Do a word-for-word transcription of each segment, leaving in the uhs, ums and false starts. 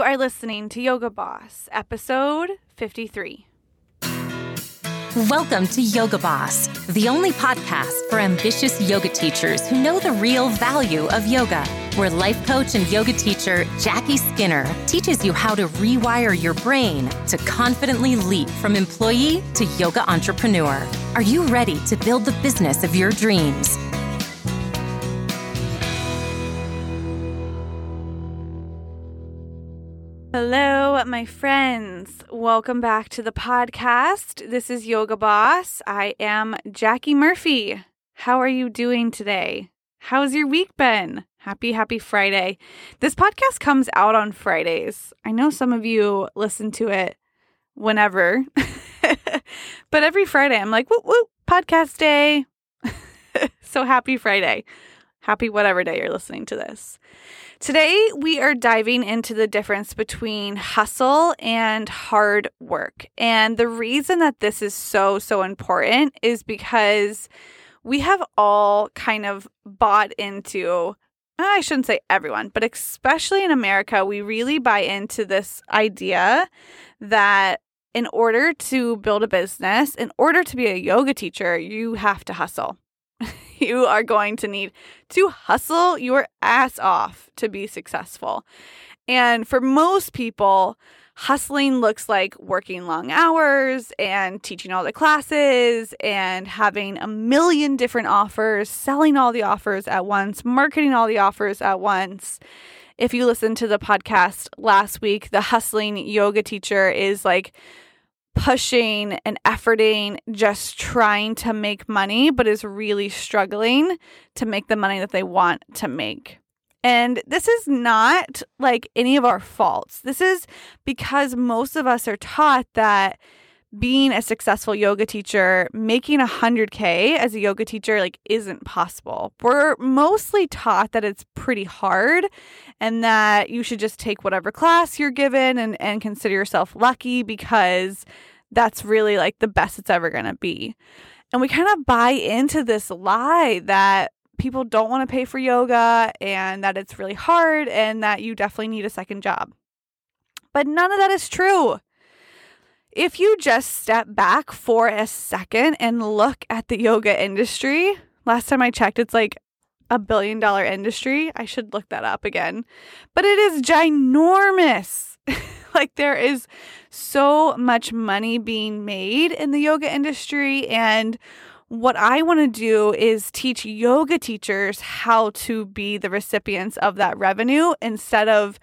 You are listening to Yoga Boss, episode fifty-three. Welcome to Yoga Boss, the only podcast for ambitious yoga teachers who know the real value of yoga, where life coach and yoga teacher Jackie Skinner teaches you how to rewire your brain to confidently leap from employee to yoga entrepreneur. Are you ready to build the business of your dreams? Hello, my friends. Welcome back to the podcast. This is Yoga Boss. I am Jackie Murphy. How are you doing today? How's your week been? Happy, happy Friday. This podcast comes out on Fridays. I know some of you listen to it whenever, but every Friday I'm like, whoop, whoop, podcast day. So happy Friday. Happy whatever day you're listening to this. Today, we are diving into the difference between hustle and hard work. And the reason that this is so, so important is because we have all kind of bought into, I shouldn't say everyone, but especially in America, we really buy into this idea that in order to build a business, in order to be a yoga teacher, you have to hustle. You are going to need to hustle your ass off to be successful. And for most people, hustling looks like working long hours and teaching all the classes and having a million different offers, selling all the offers at once, marketing all the offers at once. If you listened to the podcast last week, the hustling yoga teacher is like pushing and efforting, just trying to make money, but is really struggling to make the money that they want to make. And this is not like any of our faults. This is because most of us are taught that being a successful yoga teacher, making one hundred K as a yoga teacher, like isn't possible. We're mostly taught that it's pretty hard and that you should just take whatever class you're given and, and consider yourself lucky because that's really like the best it's ever going to be. And we kind of buy into this lie that people don't want to pay for yoga and that it's really hard and that you definitely need a second job. But none of that is true. If you just step back for a second and look at the yoga industry, last time I checked, it's like a billion dollar industry. I should look that up again, but it is ginormous. Like there is so much money being made in the yoga industry. And what I want to do is teach yoga teachers how to be the recipients of that revenue instead of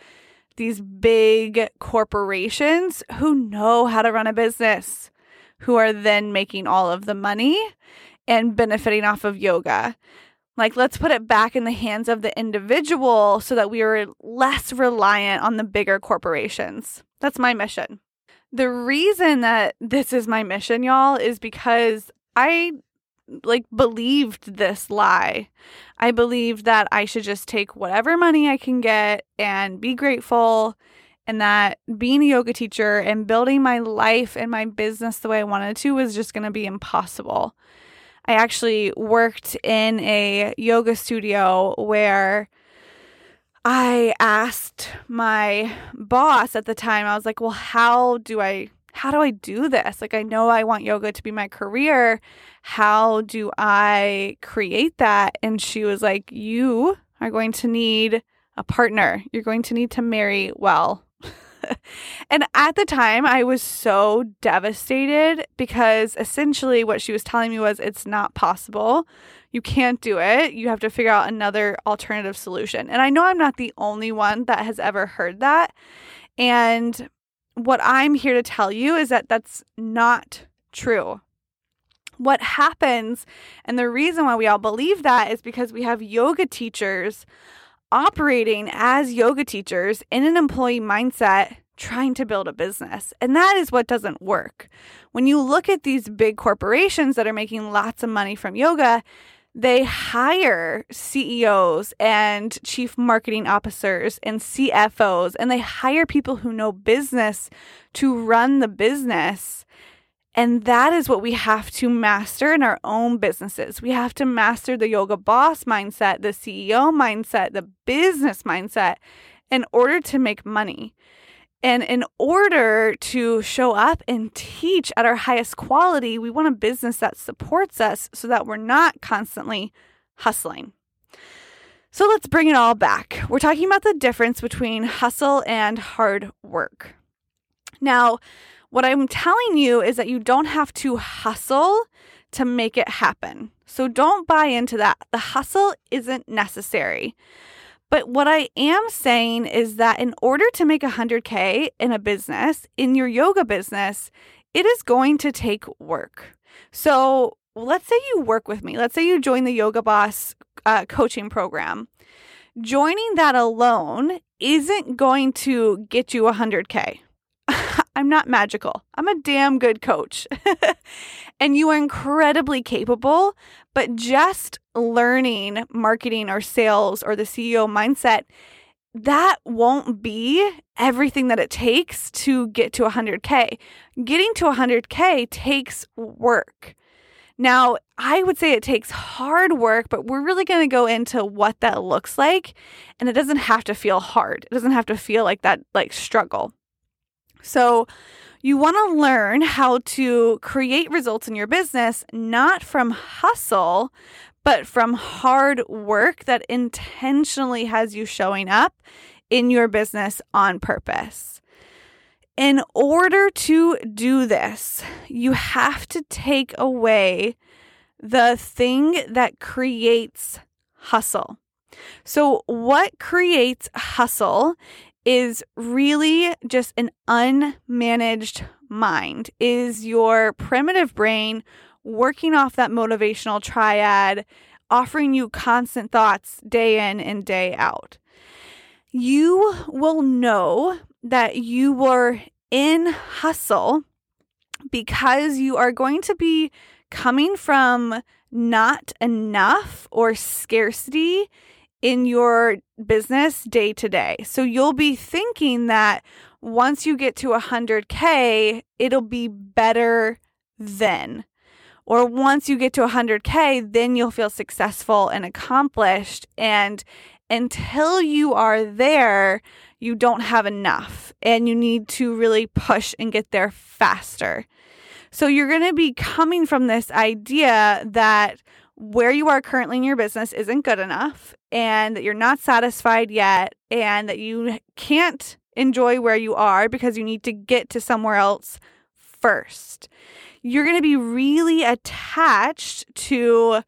these big corporations who know how to run a business, who are then making all of the money and benefiting off of yoga. Like, let's put it back in the hands of the individual so that we are less reliant on the bigger corporations. That's my mission. The reason that this is my mission, y'all, is because I like believed this lie. I believed that I should just take whatever money I can get and be grateful, and that being a yoga teacher and building my life and my business the way I wanted to was just going to be impossible. I actually worked in a yoga studio where I asked my boss at the time, I was like, well, how do I How do I do this? Like, I know I want yoga to be my career. How do I create that? And she was like, you are going to need a partner. You're going to need to marry well. And at the time, I was so devastated because essentially what she was telling me was it's not possible. You can't do it. You have to figure out another alternative solution. And I know I'm not the only one that has ever heard that. And what I'm here to tell you is that that's not true. What happens, and the reason why we all believe that, is because we have yoga teachers operating as yoga teachers in an employee mindset trying to build a business. And that is what doesn't work. When you look at these big corporations that are making lots of money from yoga, they hire C E Os and chief marketing officers and C F Os, and they hire people who know business to run the business. And that is what we have to master in our own businesses. We have to master the yoga boss mindset, the C E O mindset, the business mindset in order to make money. And in order to show up and teach at our highest quality, we want a business that supports us so that we're not constantly hustling. So let's bring it all back. We're talking about the difference between hustle and hard work. Now, what I'm telling you is that you don't have to hustle to make it happen. So don't buy into that. The hustle isn't necessary. But what I am saying is that in order to make one hundred K in a business, in your yoga business, it is going to take work. So let's say you work with me. Let's say you join the Yoga Boss uh, coaching program. Joining that alone isn't going to get you one hundred K. I'm not magical. I'm a damn good coach. And you are incredibly capable, but just learning marketing or sales or the C E O mindset, that won't be everything that it takes to get to one hundred K. Getting to one hundred K takes work. Now, I would say it takes hard work, but we're really going to go into what that looks like. And it doesn't have to feel hard. It doesn't have to feel like that, like struggle. So you want to learn how to create results in your business, not from hustle, but from hard work that intentionally has you showing up in your business on purpose. In order to do this, you have to take away the thing that creates hustle. So what creates hustle is really just an unmanaged mind, is your primitive brain working off that motivational triad, offering you constant thoughts day in and day out. You will know that you were in hustle because you are going to be coming from not enough or scarcity in your business day to day. So you'll be thinking that once you get to one hundred K, it'll be better then. Or once you get to one hundred K, then you'll feel successful and accomplished. And until you are there, you don't have enough and you need to really push and get there faster. So you're going to be coming from this idea that where you are currently in your business isn't good enough and that you're not satisfied yet and that you can't enjoy where you are because you need to get to somewhere else first. You're going to be really attached to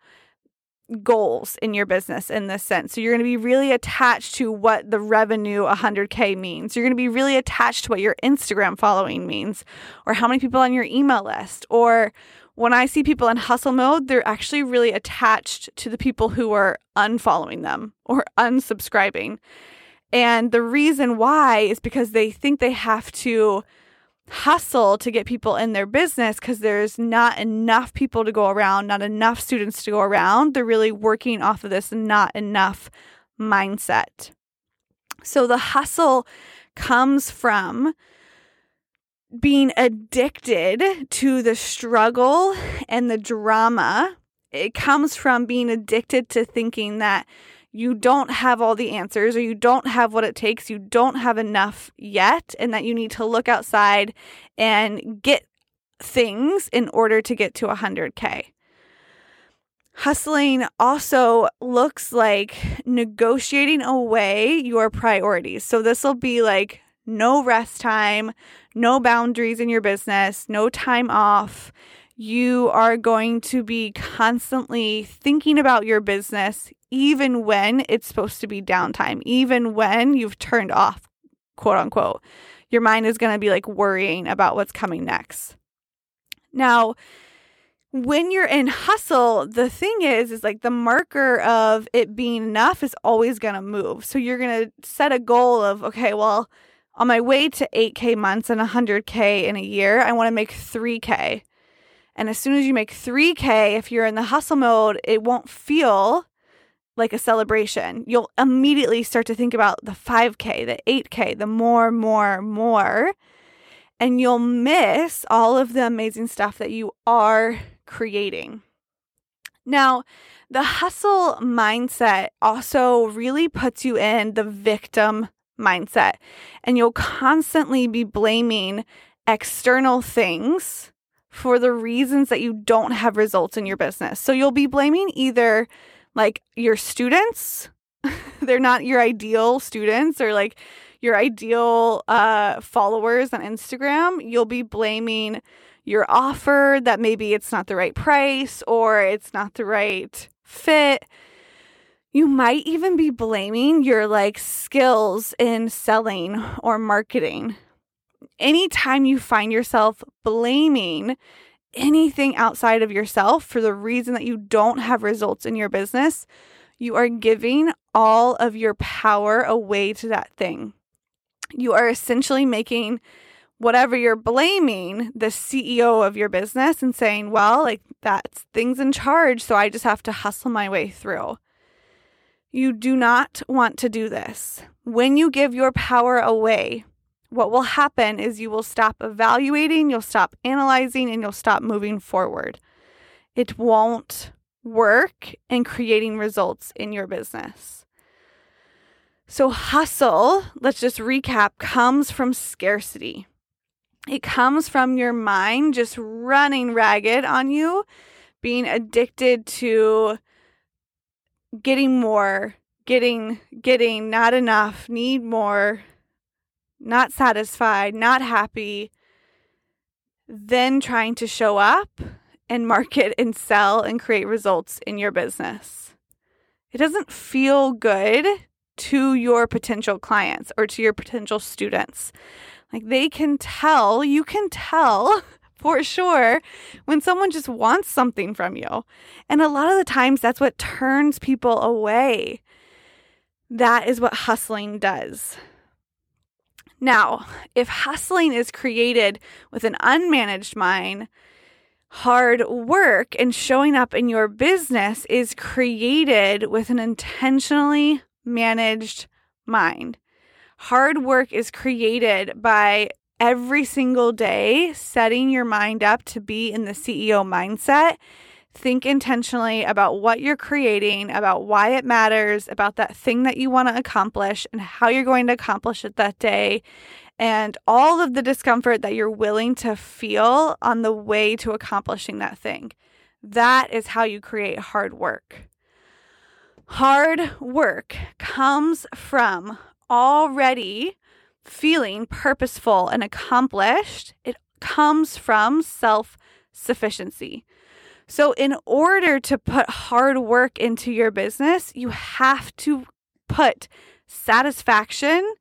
goals in your business in this sense. So you're going to be really attached to what the revenue one hundred K means. You're going to be really attached to what your Instagram following means or how many people on your email list. Or when I see people in hustle mode, they're actually really attached to the people who are unfollowing them or unsubscribing. And the reason why is because they think they have to hustle to get people in their business because there's not enough people to go around, not enough students to go around. They're really working off of this not enough mindset. So the hustle comes from being addicted to the struggle and the drama. It comes from being addicted to thinking that you don't have all the answers or you don't have what it takes, you don't have enough yet, and that you need to look outside and get things in order to get to one hundred K. Hustling also looks like negotiating away your priorities. So this will be like no rest time, no boundaries in your business, no time off. You are going to be constantly thinking about your business, even when it's supposed to be downtime, even when you've turned off, quote unquote. Your mind is going to be like worrying about what's coming next. Now, when you're in hustle, the thing is, is like the marker of it being enough is always going to move. So you're going to set a goal of, okay, well, on my way to eight K months and one hundred K in a year, I want to make three K. And as soon as you make three K, if you're in the hustle mode, it won't feel like a celebration. You'll immediately start to think about the five K, the eight K, the more, more, more. And you'll miss all of the amazing stuff that you are creating. Now, the hustle mindset also really puts you in the victim mindset. And you'll constantly be blaming external things for the reasons that you don't have results in your business. So you'll be blaming either like your students, they're not your ideal students, or like your ideal uh, followers on Instagram. You'll be blaming your offer, that maybe it's not the right price or it's not the right fit. You might even be blaming your like skills in selling or marketing. Anytime you find yourself blaming anything outside of yourself for the reason that you don't have results in your business, you are giving all of your power away to that thing. You are essentially making whatever you're blaming the C E O of your business and saying, well, like that's things in charge, so I just have to hustle my way through. You do not want to do this. When you give your power away, what will happen is you will stop evaluating, you'll stop analyzing, and you'll stop moving forward. It won't work in creating results in your business. So hustle, let's just recap, comes from scarcity. It comes from your mind just running ragged on you, being addicted to getting more, getting, getting, not enough, need more, not satisfied, not happy, then trying to show up and market and sell and create results in your business. It doesn't feel good to your potential clients or to your potential students. Like they can tell, you can tell for sure when someone just wants something from you. And a lot of the times that's what turns people away. That is what hustling does. Now, if hustling is created with an unmanaged mind, hard work and showing up in your business is created with an intentionally managed mind. Hard work is created by every single day setting your mind up to be in the C E O mindset. Think intentionally about what you're creating, about why it matters, about that thing that you want to accomplish and how you're going to accomplish it that day, and all of the discomfort that you're willing to feel on the way to accomplishing that thing. That is how you create hard work. Hard work comes from already feeling purposeful and accomplished. It comes from self-sufficiency. So in order to put hard work into your business, you have to put satisfaction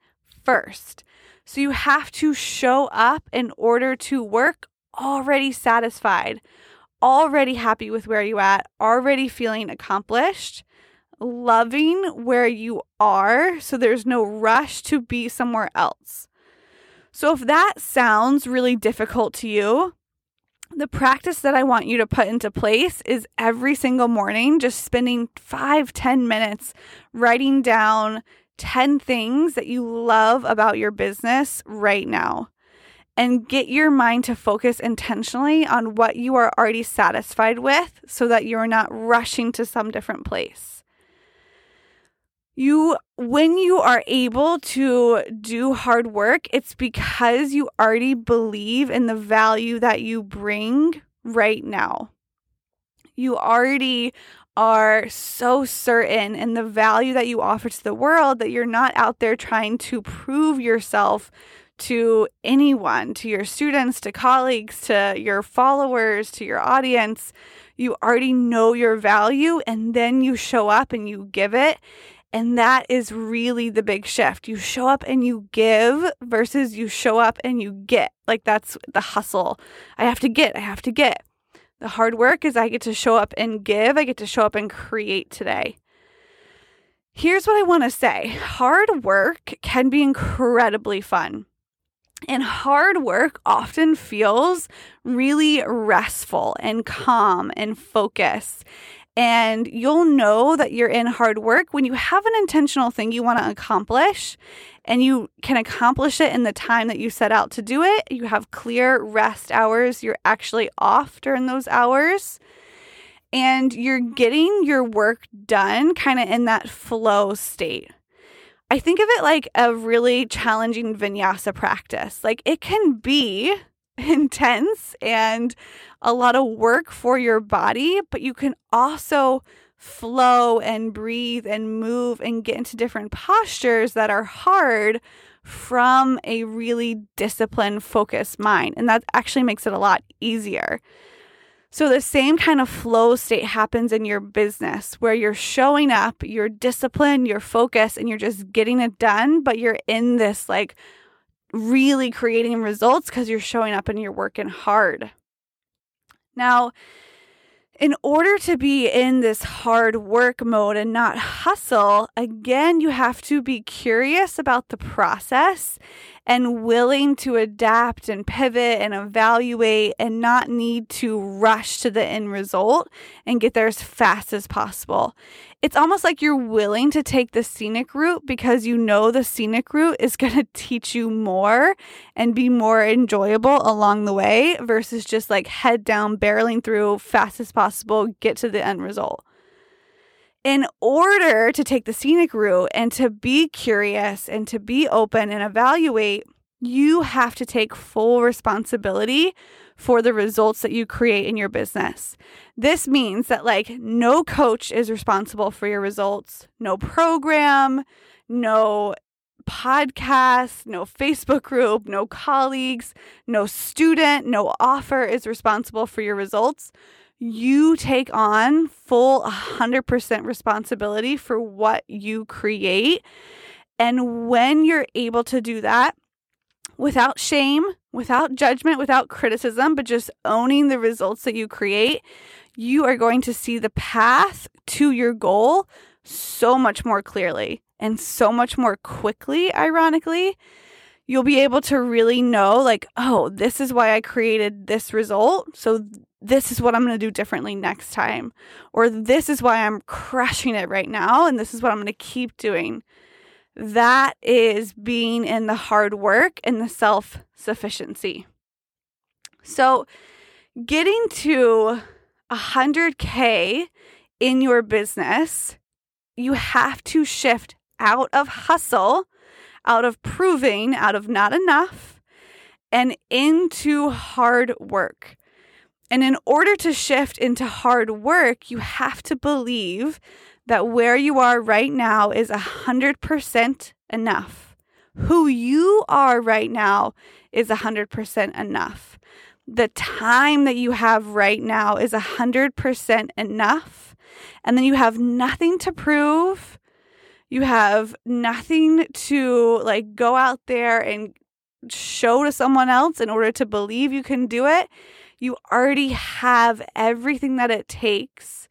first. So you have to show up in order to work already satisfied, already happy with where you're at, already feeling accomplished, loving where you are, so there's no rush to be somewhere else. So if that sounds really difficult to you, the practice that I want you to put into place is every single morning, just spending five, ten minutes writing down ten things that you love about your business right now, and get your mind to focus intentionally on what you are already satisfied with so that you're not rushing to some different place. You, when you are able to do hard work, it's because you already believe in the value that you bring right now. You already are so certain in the value that you offer to the world that you're not out there trying to prove yourself to anyone, to your students, to colleagues, to your followers, to your audience. You already know your value, and then you show up and you give it. And that is really the big shift. You show up and you give versus you show up and you get. Like that's the hustle. I have to get, I have to get. The hard work is I get to show up and give. I get to show up and create today. Here's what I want to say. Hard work can be incredibly fun. And hard work often feels really restful and calm and focused. And you'll know that you're in hard work when you have an intentional thing you want to accomplish and you can accomplish it in the time that you set out to do it. You have clear rest hours. You're actually off during those hours. And you're getting your work done kind of in that flow state. I think of it like a really challenging vinyasa practice. Like it can be intense and a lot of work for your body, but you can also flow and breathe and move and get into different postures that are hard from a really disciplined, focused mind. And that actually makes it a lot easier. So the same kind of flow state happens in your business where you're showing up, you're disciplined, you're focused, and you're just getting it done, but you're in this like really creating results because you're showing up and you're working hard. Now, in order to be in this hard work mode and not hustle, again, you have to be curious about the process and willing to adapt and pivot and evaluate and not need to rush to the end result and get there as fast as possible. It's almost like you're willing to take the scenic route because you know the scenic route is going to teach you more and be more enjoyable along the way versus just like head down, barreling through fast as possible, get to the end result. In order to take the scenic route and to be curious and to be open and evaluate, you have to take full responsibility for the results that you create in your business. This means that like no coach is responsible for your results, no program, no podcast, no Facebook group, no colleagues, no student, no offer is responsible for your results. You take on full one hundred percent responsibility for what you create. And when you're able to do that without shame, without judgment, without criticism, but just owning the results that you create, you are going to see the path to your goal so much more clearly and so much more quickly, ironically. You'll be able to really know like, oh, this is why I created this result. So this is what I'm going to do differently next time. Or this is why I'm crushing it right now. And this is what I'm going to keep doing. That is being in the hard work and the self-sufficiency. So getting to one hundred K in your business, you have to shift out of hustle, out of proving, out of not enough, and into hard work. And in order to shift into hard work, you have to believe that where you are right now is one hundred percent enough. Who you are right now is one hundred percent enough. The time that you have right now is one hundred percent enough. And then you have nothing to prove. You have nothing to like go out there and show to someone else in order to believe you can do it. You already have everything that it takes.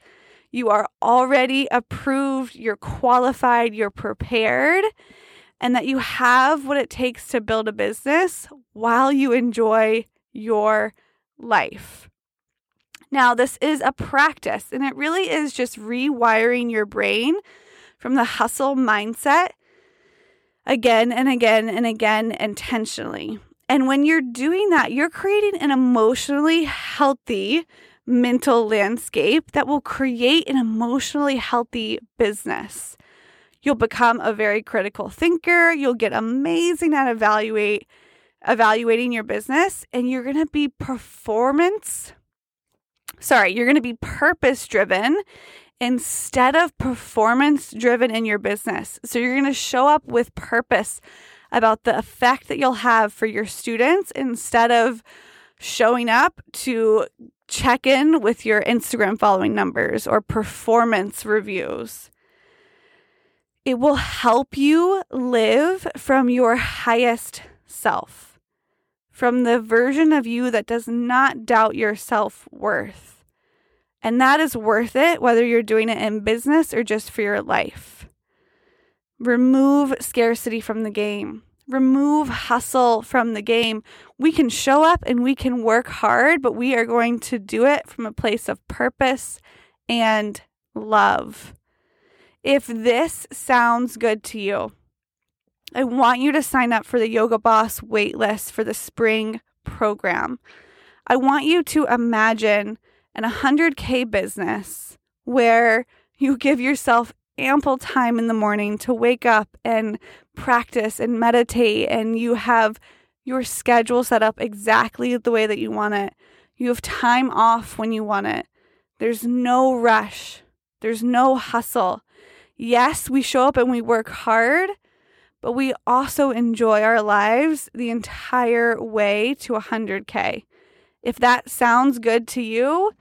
You are already approved, you're qualified, you're prepared, and that you have what it takes to build a business while you enjoy your life. Now, this is a practice, and it really is just rewiring your brain from the hustle mindset again and again and again intentionally. And when you're doing that, you're creating an emotionally healthy mental landscape that will create an emotionally healthy business. You'll become a very critical thinker. You'll get amazing at evaluate, evaluating your business, and you're going to be performance, sorry, you're going to be purpose-driven instead of performance-driven in your business. So you're going to show up with purpose about the effect that you'll have for your students instead of showing up to check in with your Instagram following numbers or performance reviews. It will help you live from your highest self, from the version of you that does not doubt your self-worth. And that is worth it, whether you're doing it in business or just for your life. Remove scarcity from the game. Remove hustle from the game. We can show up and we can work hard, but we are going to do it from a place of purpose and love. If this sounds good to you, I want you to sign up for the Yoga Boss waitlist for the spring program. I want you to imagine an one hundred K business where you give yourself ample time in the morning to wake up and practice and meditate, and you have your schedule set up exactly the way that you want it. You have time off when you want it. There's no rush. There's no hustle. Yes, we show up and we work hard, but we also enjoy our lives the entire way to one hundred K. If that sounds good to you,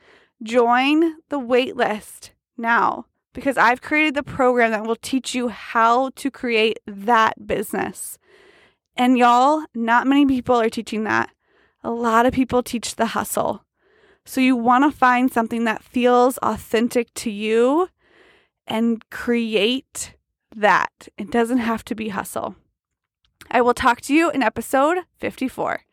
join the wait list now, because I've created the program that will teach you how to create that business. And y'all, not many people are teaching that. A lot of people teach the hustle. So you want to find something that feels authentic to you and create that. It doesn't have to be hustle. I will talk to you in episode fifty-four.